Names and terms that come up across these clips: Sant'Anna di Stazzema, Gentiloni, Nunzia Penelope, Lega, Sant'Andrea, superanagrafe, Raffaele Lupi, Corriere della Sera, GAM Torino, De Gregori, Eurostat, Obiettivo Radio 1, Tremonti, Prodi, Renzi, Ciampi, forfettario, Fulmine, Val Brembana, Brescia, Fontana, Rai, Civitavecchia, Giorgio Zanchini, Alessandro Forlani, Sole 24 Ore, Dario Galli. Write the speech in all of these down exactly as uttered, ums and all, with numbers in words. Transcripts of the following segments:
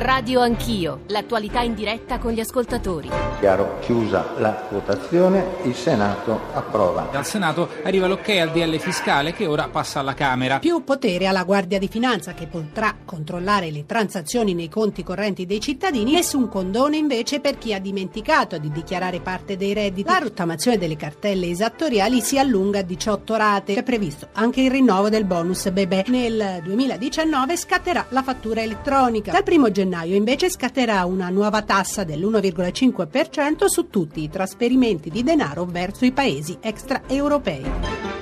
Radio Anch'io, l'attualità in diretta con gli ascoltatori. Chiaro, chiusa la votazione, il Senato approva. Dal Senato arriva l'ok al D L fiscale che ora passa alla Camera. Più potere alla Guardia di Finanza che potrà controllare le transazioni nei conti correnti dei cittadini, nessun condono invece per chi ha dimenticato di dichiarare parte dei redditi. La rottamazione delle cartelle esattoriali si allunga a diciotto rate. È previsto anche il rinnovo del bonus bebè. Nel duemiladiciannove scatterà la fattura elettronica. Dal primo gennaio gennaio invece scatterà una nuova tassa dell'uno virgola cinque per cento su tutti i trasferimenti di denaro verso i paesi extraeuropei.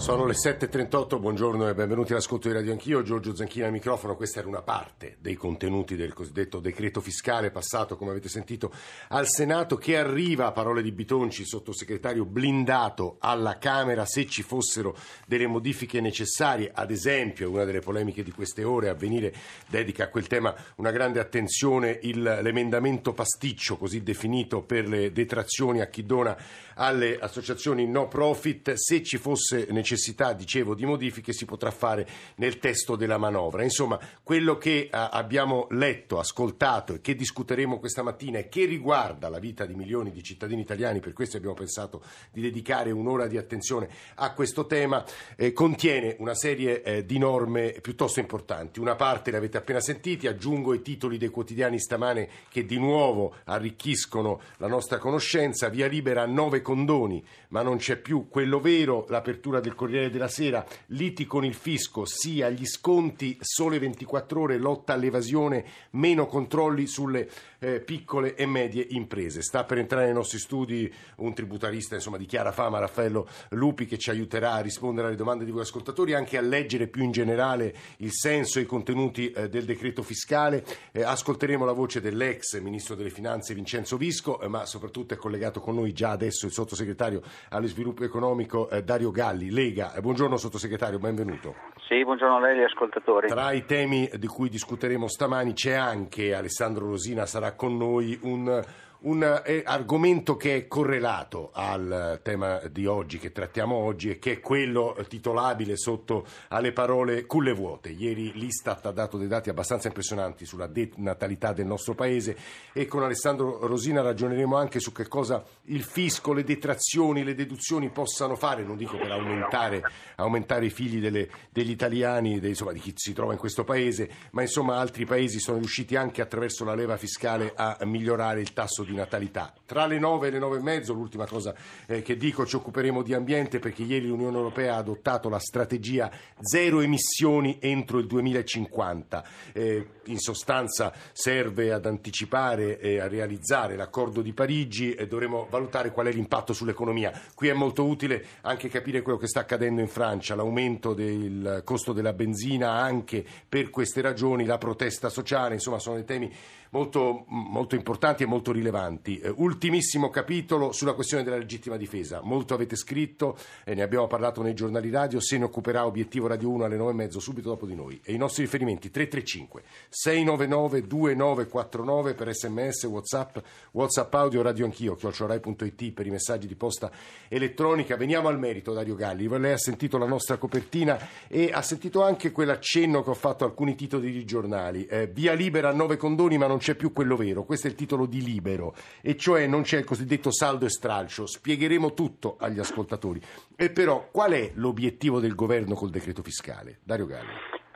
Sono le sette e trentotto, buongiorno e benvenuti all'ascolto di Radio Anch'io, Giorgio Zanchini al microfono. Questa era una parte dei contenuti del cosiddetto decreto fiscale passato, come avete sentito, al Senato, che arriva, a parole di Bitonci, sottosegretario blindato, alla Camera. Se ci fossero delle modifiche necessarie, ad esempio, una delle polemiche di queste ore, Avvenire dedica a quel tema una grande attenzione, il, l'emendamento pasticcio, così definito, per le detrazioni a chi dona alle associazioni no profit. Se ci fosse necessario necessità, dicevo, di modifiche, si potrà fare nel testo della manovra. Insomma, quello che abbiamo letto, ascoltato e che discuteremo questa mattina e che riguarda la vita di milioni di cittadini italiani, per questo abbiamo pensato di dedicare un'ora di attenzione a questo tema, eh, contiene una serie eh, di norme piuttosto importanti. Una parte l'avete appena sentiti, aggiungo i titoli dei quotidiani stamane che di nuovo arricchiscono la nostra conoscenza. Via libera a nove condoni, ma non c'è più quello vero. L'apertura del Corriere della Sera: liti con il fisco, sì agli sconti. Sole ventiquattro ore, lotta all'evasione, meno controlli sulle eh, piccole e medie imprese. Sta per entrare nei nostri studi un tributarista, insomma, di chiara fama, Raffaele Lupi, che ci aiuterà a rispondere alle domande di voi ascoltatori, anche a leggere più in generale il senso e i contenuti eh, del decreto fiscale. Eh, ascolteremo la voce dell'ex ministro delle Finanze Vincenzo Visco, eh, ma soprattutto è collegato con noi già adesso il sottosegretario allo sviluppo economico eh, Dario Galli, Lega. Buongiorno sottosegretario, benvenuto. Sì, buongiorno a lei e agli ascoltatori. Tra i temi di cui discuteremo stamani c'è anche, Alessandro Rosina sarà con noi, un, un eh, argomento che è correlato al tema di oggi, che trattiamo oggi, e che è quello titolabile sotto alle parole culle vuote. Ieri l'Istat ha dato dei dati abbastanza impressionanti sulla denatalità del nostro paese e con Alessandro Rosina ragioneremo anche su che cosa il fisco, le detrazioni, le deduzioni possano fare, non dico per aumentare, aumentare i figli delle, degli italiani, dei, insomma, di chi si trova in questo paese, ma insomma altri paesi sono riusciti anche attraverso la leva fiscale a migliorare il tasso di di natalità. Tra le nove e le nove e mezzo, l'ultima cosa eh, che dico, ci occuperemo di ambiente, perché ieri l'Unione Europea ha adottato la strategia zero emissioni entro il duemilacinquanta. Eh, in sostanza serve ad anticipare e a realizzare l'accordo di Parigi e dovremo valutare qual è l'impatto sull'economia. Qui è molto utile anche capire quello che sta accadendo in Francia, l'aumento del costo della benzina anche per queste ragioni, la protesta sociale, insomma sono dei temi molto, molto importanti e molto rilevanti. Eh, ultimissimo capitolo sulla questione della legittima difesa. Molto avete scritto e ne abbiamo parlato nei giornali radio. Se ne occuperà Obiettivo Radio uno alle nove e mezzo, subito dopo di noi. E i nostri riferimenti: tre tre cinque sei nove nove due nove quattro nove per sms, whatsapp, whatsapp audio, radio anch'io, chiocciorai.it per i messaggi di posta elettronica. Veniamo al merito, Dario Galli. Lei ha sentito la nostra copertina e ha sentito anche quell'accenno che ho fatto a alcuni titoli di giornali. Eh, via libera a nove condoni, ma non c'è più quello vero. Questo è il titolo di Libero, e cioè non c'è il cosiddetto saldo e stralcio. Spiegheremo tutto agli ascoltatori. E però qual è l'obiettivo del governo col decreto fiscale? Dario Galli.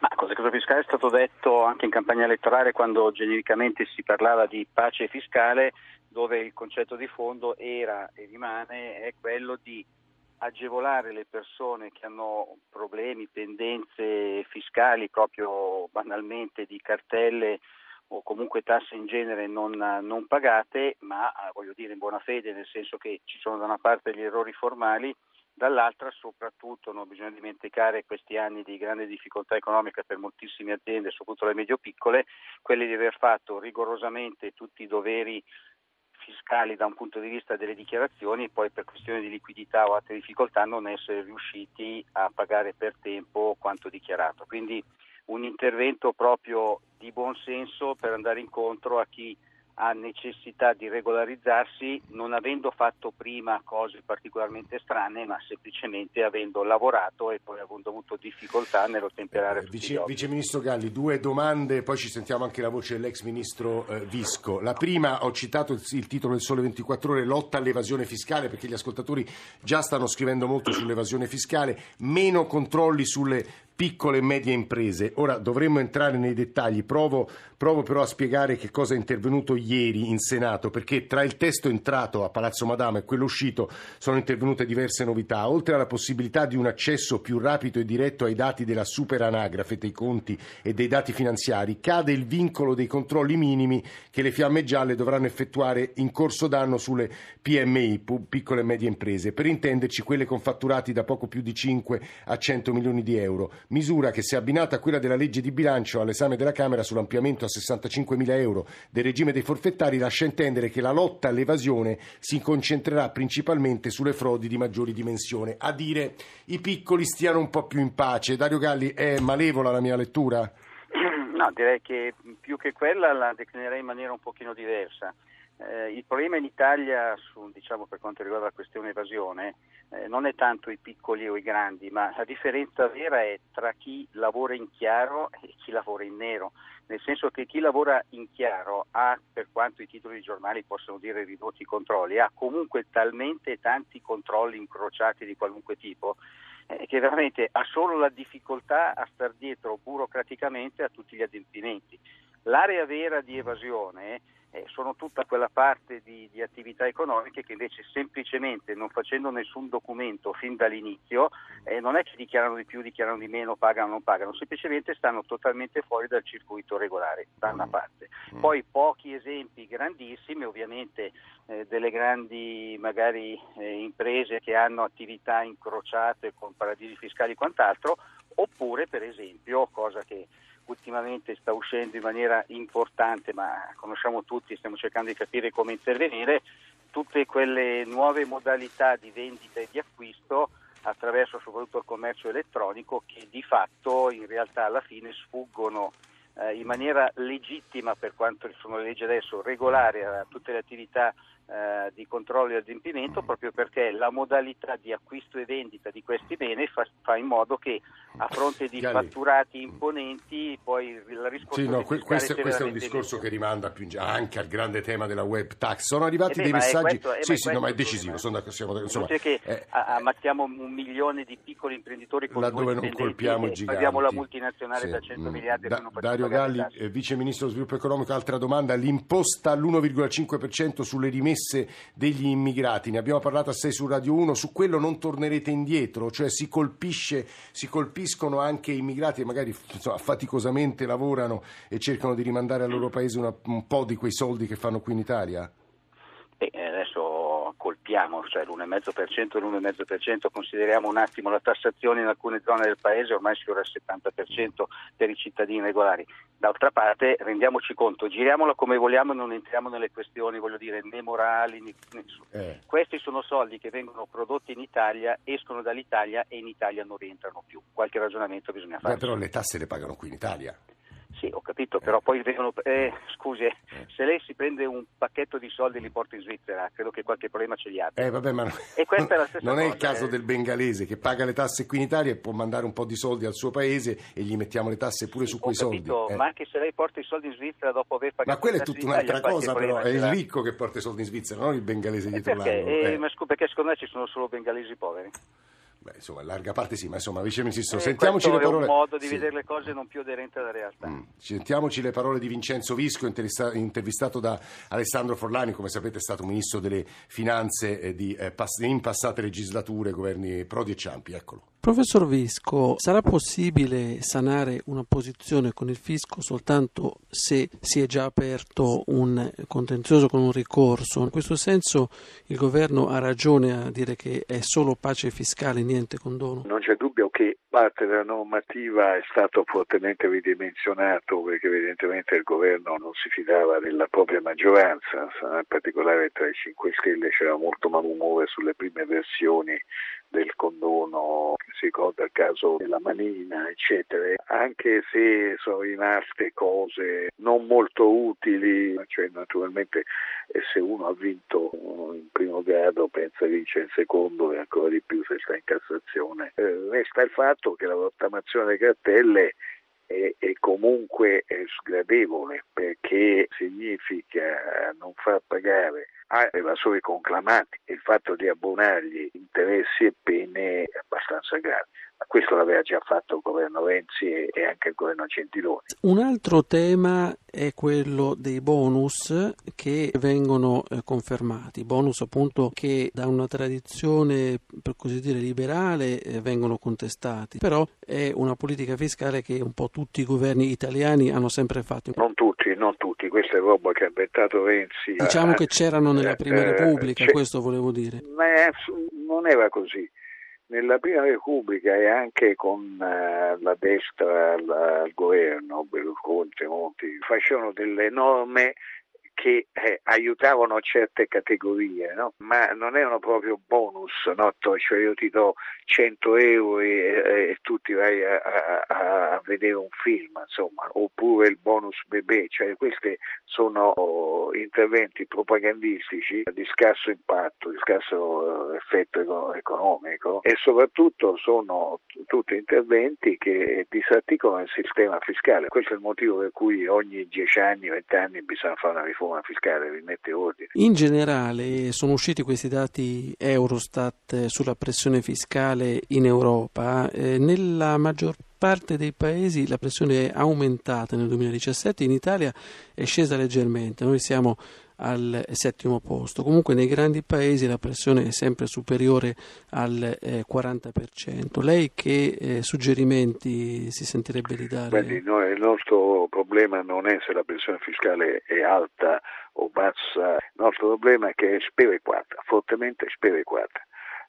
Ma col decreto fiscale è stato detto anche in campagna elettorale, quando genericamente si parlava di pace fiscale, dove il concetto di fondo era e rimane è quello di agevolare le persone che hanno problemi, pendenze fiscali, proprio banalmente di cartelle o comunque tasse in genere non, non pagate, ma voglio dire in buona fede, nel senso che ci sono da una parte gli errori formali, dall'altra soprattutto non bisogna dimenticare questi anni di grande difficoltà economica per moltissime aziende, soprattutto le medio-piccole, quelli di aver fatto rigorosamente tutti i doveri fiscali da un punto di vista delle dichiarazioni e poi per questioni di liquidità o altre difficoltà non essere riusciti a pagare per tempo quanto dichiarato. Quindi un intervento proprio di buon senso per andare incontro a chi ha necessità di regolarizzarsi non avendo fatto prima cose particolarmente strane, ma semplicemente avendo lavorato e poi avendo avuto difficoltà nell'ottemperare eh, tutti vice, gli obblighi. Vice Ministro Galli, due domande, poi ci sentiamo anche la voce dell'ex Ministro eh, Visco. La prima, ho citato il, il titolo del Sole ventiquattro Ore, lotta all'evasione fiscale, perché gli ascoltatori già stanno scrivendo molto sull'evasione fiscale, meno controlli sulle piccole e medie imprese. Ora dovremmo entrare nei dettagli, provo, provo però a spiegare che cosa è intervenuto ieri in Senato, perché tra il testo entrato a Palazzo Madama e quello uscito sono intervenute diverse novità. Oltre alla possibilità di un accesso più rapido e diretto ai dati della superanagrafe dei conti e dei dati finanziari, cade il vincolo dei controlli minimi che le fiamme gialle dovranno effettuare in corso d'anno sulle P M I, piccole e medie imprese, per intenderci quelle con fatturati da poco più di cinque a cento milioni di euro. Misura che, se abbinata a quella della legge di bilancio all'esame della Camera sull'ampliamento a sessantacinquemila euro del regime dei forfettari, lascia intendere che la lotta all'evasione si concentrerà principalmente sulle frodi di maggiori dimensioni. A dire, i piccoli stiano un po' più in pace. Dario Galli, è malevola la mia lettura? No, direi che più che quella la declinerei in maniera un pochino diversa. Eh, il problema in Italia, su, diciamo, per quanto riguarda la questione evasione, eh, non è tanto i piccoli o i grandi, ma la differenza vera è tra chi lavora in chiaro e chi lavora in nero, nel senso che chi lavora in chiaro ha, per quanto i titoli di giornali possono dire ridotti i controlli, ha comunque talmente tanti controlli incrociati di qualunque tipo eh, che veramente ha solo la difficoltà a star dietro burocraticamente a tutti gli adempimenti. L'area vera di evasione eh, sono tutta quella parte di, di attività economiche che invece semplicemente, non facendo nessun documento fin dall'inizio, eh, non è che dichiarano di più, dichiarano di meno, pagano o non pagano, semplicemente stanno totalmente fuori dal circuito regolare, da una parte. Poi pochi esempi grandissimi, ovviamente eh, delle grandi magari eh, imprese che hanno attività incrociate con paradisi fiscali e quant'altro, oppure per esempio, cosa che ultimamente sta uscendo in maniera importante, ma conosciamo tutti, stiamo cercando di capire come intervenire, tutte quelle nuove modalità di vendita e di acquisto attraverso soprattutto il commercio elettronico, che di fatto in realtà alla fine sfuggono eh, in maniera legittima, per quanto sono le leggi adesso, regolare a tutte le attività eh, di controllo e adempimento, proprio perché la modalità di acquisto e vendita di questi beni fa, fa in modo che a fronte di Galli. fatturati imponenti poi la risposta sì, no, que- questo, questo è un discorso che rimanda più in- anche al grande tema della web tax. Sono arrivati eh beh, dei messaggi questo, sì, sì, no, ma è decisivo, sono da, siamo, insomma, che eh, ammazziamo un milione di piccoli imprenditori con laddove non colpiamo i giganti, abbiamo la multinazionale sì. da cento miliardi da, non Dario Galli, eh, Vice Ministro dello Sviluppo Economico, altra domanda, l'imposta all'uno virgola cinque per cento sulle rimesse degli immigrati, ne abbiamo parlato assai su Radio uno, su quello non tornerete indietro, cioè si colpisce si colpisce Colpiscono anche immigrati che magari insomma, faticosamente lavorano e cercano di rimandare al loro paese una, un po' di quei soldi che fanno qui in Italia? Beh, adesso colpiamo, cioè l'uno virgola cinque per cento e l'uno virgola cinque per cento, consideriamo un attimo la tassazione in alcune zone del paese, ormai sfiora il settanta per cento per i cittadini regolari. D'altra parte rendiamoci conto, giriamola come vogliamo, non entriamo nelle questioni, voglio dire, né morali, né... Eh. Questi sono soldi che vengono prodotti in Italia, escono dall'Italia e in Italia non rientrano più. Qualche ragionamento bisogna fare. Beh, però le tasse le pagano qui in Italia. Sì, ho capito, però poi vengono... Eh, scusi, eh. se lei si prende un pacchetto di soldi e li porta in Svizzera, credo che qualche problema ce li abbia. Eh, vabbè, ma... E questa è la stessa non cosa, è il caso eh. del bengalese che paga le tasse qui in Italia e può mandare un po' di soldi al suo paese e gli mettiamo le tasse pure sì, su quei capito, soldi. Eh. Ma anche se lei porta i soldi in Svizzera dopo aver pagato... Ma quella è tutta un'altra cosa, però, è il ricco che porta i soldi in Svizzera, non il bengalese dietro l'angolo. Eh, eh. Ma scusa, perché secondo me ci sono solo bengalesi poveri. Beh, insomma, larga parte sì, ma insomma, vice ministro, eh, sentiamoci le parole. È un modo di sì. vedere le cose non più aderente alla realtà. Mm. Sentiamoci le parole di Vincenzo Visco, intervista- intervistato da Alessandro Forlani, come sapete è stato ministro delle finanze eh, di, eh, pass- in passate legislature, governi Prodi e Ciampi. Eccolo. Professor Visco, sarà possibile sanare una posizione con il fisco soltanto se si è già aperto un contenzioso con un ricorso? In questo senso il governo ha ragione a dire che è solo pace fiscale, niente condono? Non c'è dubbio che parte della normativa è stato fortemente ridimensionato perché evidentemente il governo non si fidava della propria maggioranza, in particolare tra i cinque Stelle c'era molto malumore sulle prime versioni del condono che si ricorda il caso della manina, eccetera, anche se sono rimaste cose non molto utili, cioè naturalmente se uno ha vinto in primo grado pensa che vince in secondo e ancora di più se sta in Cassazione. Eh, resta il fatto che la rottamazione delle cartelle è, è comunque è sgradevole, perché significa non far pagare a evasori conclamati il fatto di abbonargli interessi e pene abbastanza gravi. Questo l'aveva già fatto il governo Renzi e anche il governo Gentiloni. Un altro tema è quello dei bonus che vengono confermati, bonus appunto che da una tradizione per così dire liberale vengono contestati, però è una politica fiscale che un po' tutti i governi italiani hanno sempre fatto. Non tutti, non tutti, questa è roba che ha inventato Renzi. Diciamo ah, che c'erano nella Prima eh, Repubblica, c'è... questo volevo dire. Ma non era così. Nella Prima Repubblica e anche con uh, la destra la, al governo, Berlusconi, Tremonti, facevano delle norme che eh, aiutavano certe categorie, no? Ma non erano proprio bonus, no? Cioè io ti do cento euro e, e tu ti vai a, a, a vedere un film, insomma, oppure il bonus bebè, cioè questi sono interventi propagandistici di scarso impatto, di scarso effetto economico, e soprattutto sono tutti interventi che disarticolano il sistema fiscale. Questo è il motivo per cui ogni dieci anni, venti anni bisogna fare una riforma fiscale, rimette ordine. In generale sono usciti questi dati Eurostat sulla pressione fiscale in Europa. Eh, nella maggior parte dei paesi la pressione è aumentata nel duemiladiciassette, in Italia è scesa leggermente, noi siamo al settimo posto. Comunque nei grandi paesi la pressione è sempre superiore al eh, quaranta per cento. Lei che eh, suggerimenti si sentirebbe di dare? Quindi, no, il nostro problema non è se la pressione fiscale è alta o bassa, il nostro problema è che è sperequata, fortemente sperequata,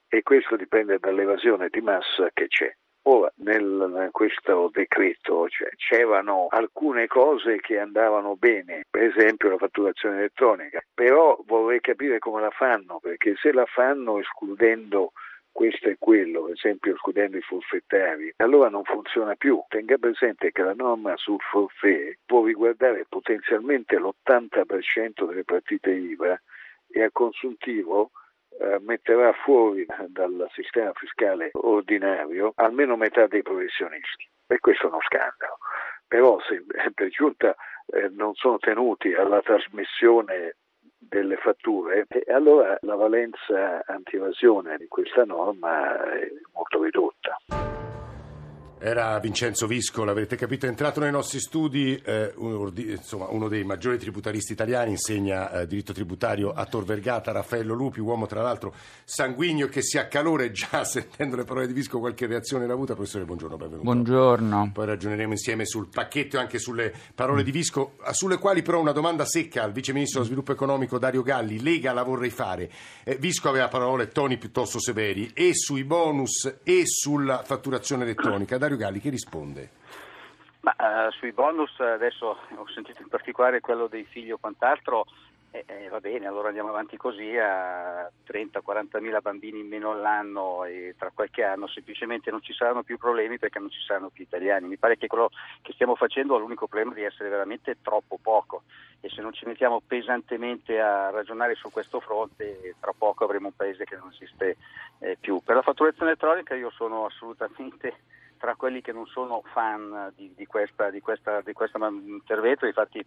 e questo dipende dall'evasione di massa che c'è. Ora, nel questo decreto cioè, c'erano alcune cose che andavano bene, per esempio la fatturazione elettronica, però vorrei capire come la fanno, perché se la fanno escludendo questo e quello, per esempio escludendo i forfettari, allora non funziona più. Tenga presente che la norma sul forfè può riguardare potenzialmente l'ottanta per cento delle partite I V A e al consuntivo metterà fuori dal sistema fiscale ordinario almeno metà dei professionisti, e questo è uno scandalo. Però se per giunta eh, non sono tenuti alla trasmissione delle fatture, eh, allora la valenza antievasione di questa norma è molto ridotta. Era Vincenzo Visco, l'avete capito, è entrato nei nostri studi, eh, uno, insomma, uno dei maggiori tributaristi italiani, insegna eh, diritto tributario a Tor Vergata. Raffaele Lupi, uomo tra l'altro sanguigno che si accalora, e già sentendo le parole di Visco qualche reazione l'ha avuta. Professore, buongiorno, benvenuto. Buongiorno. Poi ragioneremo insieme sul pacchetto e anche sulle parole di Visco, sulle quali però una domanda secca al Vice Ministro dello Sviluppo Economico Dario Galli. Lega la vorrei fare. Eh, Visco aveva parole e toni piuttosto severi e sui bonus e sulla fatturazione elettronica. Dario Galli che risponde? Ma, uh, sui bonus adesso ho sentito in particolare quello dei figli o quant'altro, eh, eh, va bene, allora andiamo avanti così, a trenta quaranta mila bambini in meno all'anno, e tra qualche anno semplicemente non ci saranno più problemi perché non ci saranno più italiani. Mi pare che quello che stiamo facendo ha l'unico problema di essere veramente troppo poco, e se non ci mettiamo pesantemente a ragionare su questo fronte, tra poco avremo un paese che non esiste eh, più. Per la fatturazione elettronica io sono assolutamente tra quelli che non sono fan di, di questa di questa di questo intervento. Infatti,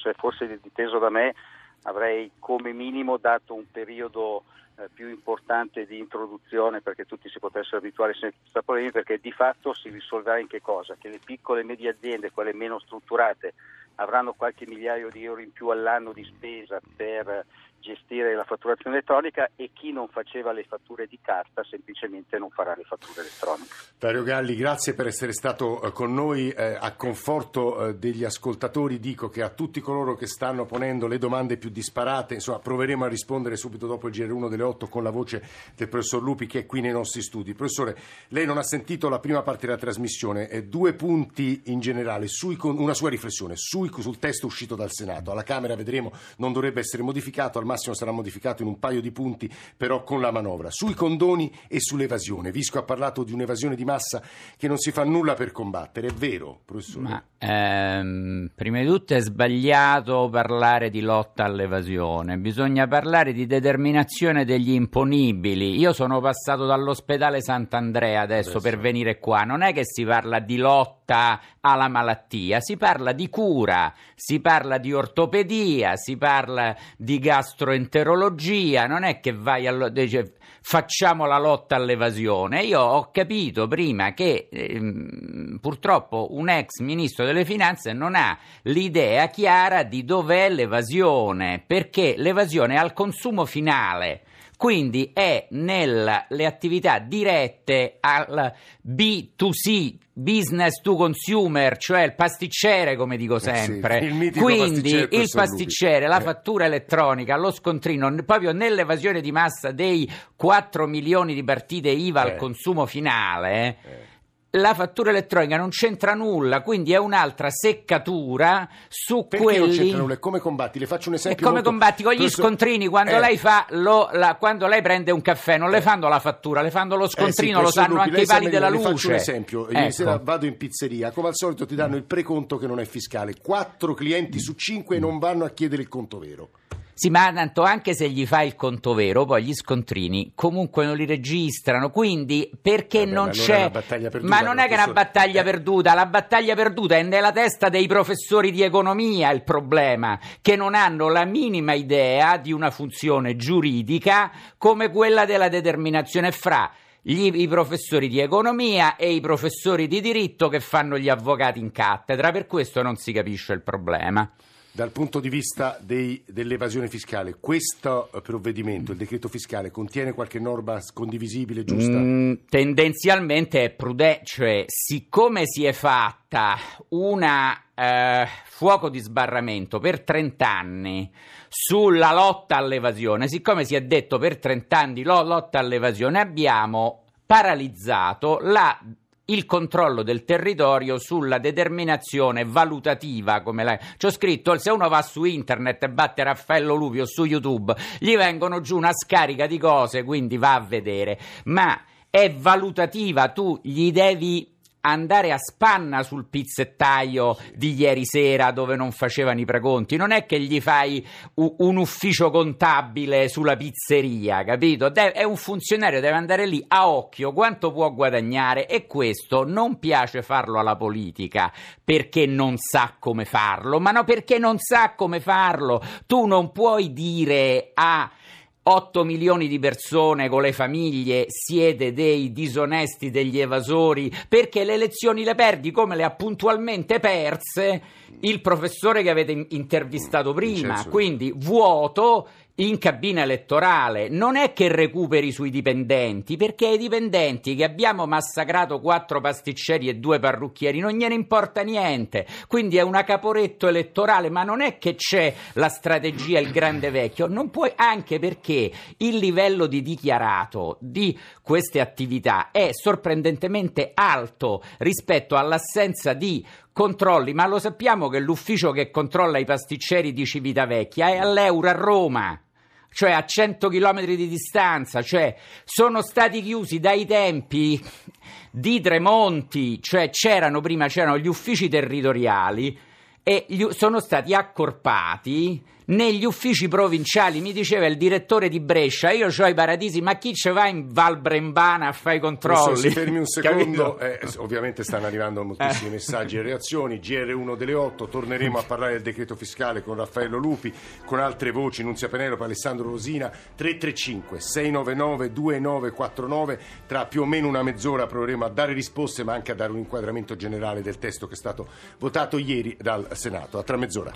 se fosse difeso da me, avrei come minimo dato un periodo eh, più importante di introduzione perché tutti si potessero abituare senza problemi, perché di fatto si risolverà in che cosa? Che le piccole e medie aziende, quelle meno strutturate, avranno qualche migliaio di euro in più all'anno di spesa per gestire la fatturazione elettronica, e chi non faceva le fatture di carta semplicemente non farà le fatture elettroniche. Dario Galli, grazie per essere stato con noi. Eh, a conforto eh, degli ascoltatori dico che a tutti coloro che stanno ponendo le domande più disparate, insomma, proveremo a rispondere subito dopo il G R uno delle otto con la voce del professor Lupi che è qui nei nostri studi. Professore, lei non ha sentito la prima parte della trasmissione, eh, due punti in generale, sui con... una sua riflessione sui... sul testo uscito dal Senato. Alla Camera vedremo, non dovrebbe essere modificato, al massimo sarà modificato in un paio di punti, però con la manovra. Sui condoni e sull'evasione, Visco ha parlato di un'evasione di massa che non si fa nulla per combattere, è vero, professore? Ma ehm, prima di tutto è sbagliato parlare di lotta all'evasione, bisogna parlare di determinazione degli imponibili. Io sono passato dall'ospedale Sant'Andrea adesso, adesso per venire qua, non è che si parla di lotta alla malattia, si parla di cura, si parla di ortopedia, si parla di gastroenterologia, non è che vai allo... dice, facciamo la lotta all'evasione. Io ho capito prima che ehm, purtroppo un ex ministro delle finanze non ha l'idea chiara di dov'è l'evasione, perché l'evasione è al consumo finale. Quindi è nelle attività dirette al B to C, business to consumer, cioè il pasticcere, come dico sempre. Eh sì, quindi il pasticcere, il pasticcere la fattura elettronica, lo scontrino, proprio nell'evasione di massa dei quattro milioni di partite I V A eh. al consumo finale. Eh. La fattura elettronica non c'entra nulla, quindi è un'altra seccatura su Perché quelli... Perché non c'entra nulla? E come combatti? Le faccio un esempio. E come molto... combatti? Con gli Questo... scontrini, quando eh. lei fa lo, la, quando lei prende un caffè non eh. le fanno la fattura, le fanno lo scontrino, eh sì, lo sanno Lupi, anche i pali della luce. Le faccio un esempio, ecco. Ieri sera vado in pizzeria, come al solito ti danno il preconto che non è fiscale, quattro clienti su cinque non vanno a chiedere il conto vero. Sì, ma tanto anche se gli fai il conto vero, poi gli scontrini comunque non li registrano, quindi perché Vabbè, non allora c'è... Perduta, ma non è che è una battaglia eh. perduta, la battaglia perduta è nella testa dei professori di economia il problema, che non hanno la minima idea di una funzione giuridica come quella della determinazione fra... Gli, i professori di economia e i professori di diritto che fanno gli avvocati in cattedra, per questo non si capisce il problema. Dal punto di vista dei, dell'evasione fiscale, questo provvedimento, il decreto fiscale, contiene qualche norma condivisibile, giusta? Mm, tendenzialmente è prudente, cioè siccome si è fatta una eh, fuoco di sbarramento per trent'anni sulla lotta all'evasione, siccome si è detto per trent'anni la lotta all'evasione, abbiamo paralizzato la... il controllo del territorio sulla determinazione valutativa, come la... c'ho scritto, se uno va su internet e batte Raffaele Lupi o su YouTube, gli vengono giù una scarica di cose, quindi va a vedere, ma è valutativa, tu gli devi andare a spanna sul pizzettaio di ieri sera dove non facevano i preconti, non è che gli fai un ufficio contabile sulla pizzeria, capito? De- è un funzionario, deve andare lì a occhio quanto può guadagnare, e questo non piace farlo alla politica perché non sa come farlo, ma no, perché non sa come farlo. Tu non puoi dire a otto milioni di persone con le famiglie siete dei disonesti, degli evasori, perché le elezioni le perdi come le ha puntualmente perse il professore che avete intervistato prima, quindi vuoto in cabina elettorale. Non è che recuperi sui dipendenti, perché ai dipendenti che abbiamo massacrato quattro pasticceri e due parrucchieri non gliene importa niente, quindi è una caporetto elettorale, ma non è che c'è la strategia il grande vecchio, non puoi, anche perché il livello di dichiarato di queste attività è sorprendentemente alto rispetto all'assenza di controlli, ma lo sappiamo che l'ufficio che controlla i pasticceri di Civitavecchia è all'Euro a Roma, cioè a cento chilometri di distanza, cioè sono stati chiusi dai tempi di Tremonti, cioè c'erano prima c'erano gli uffici territoriali e gli, sono stati accorpati negli uffici provinciali. Mi diceva il direttore di Brescia, io c'ho i paradisi, ma chi ce va in Val Brembana a fare i controlli? Se fermi un secondo, eh, ovviamente stanno arrivando moltissimi messaggi e reazioni. G R uno delle otto, torneremo a parlare del decreto fiscale con Raffaele Lupi, con altre voci, Nunzia Penelope, Alessandro Rosina. Tre tre cinque sei nove nove due nove quattro nove, tra più o meno una mezz'ora proveremo a dare risposte, ma anche a dare un inquadramento generale del testo che è stato votato ieri dal Senato. A tra mezz'ora.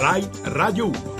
Rai Radio uno.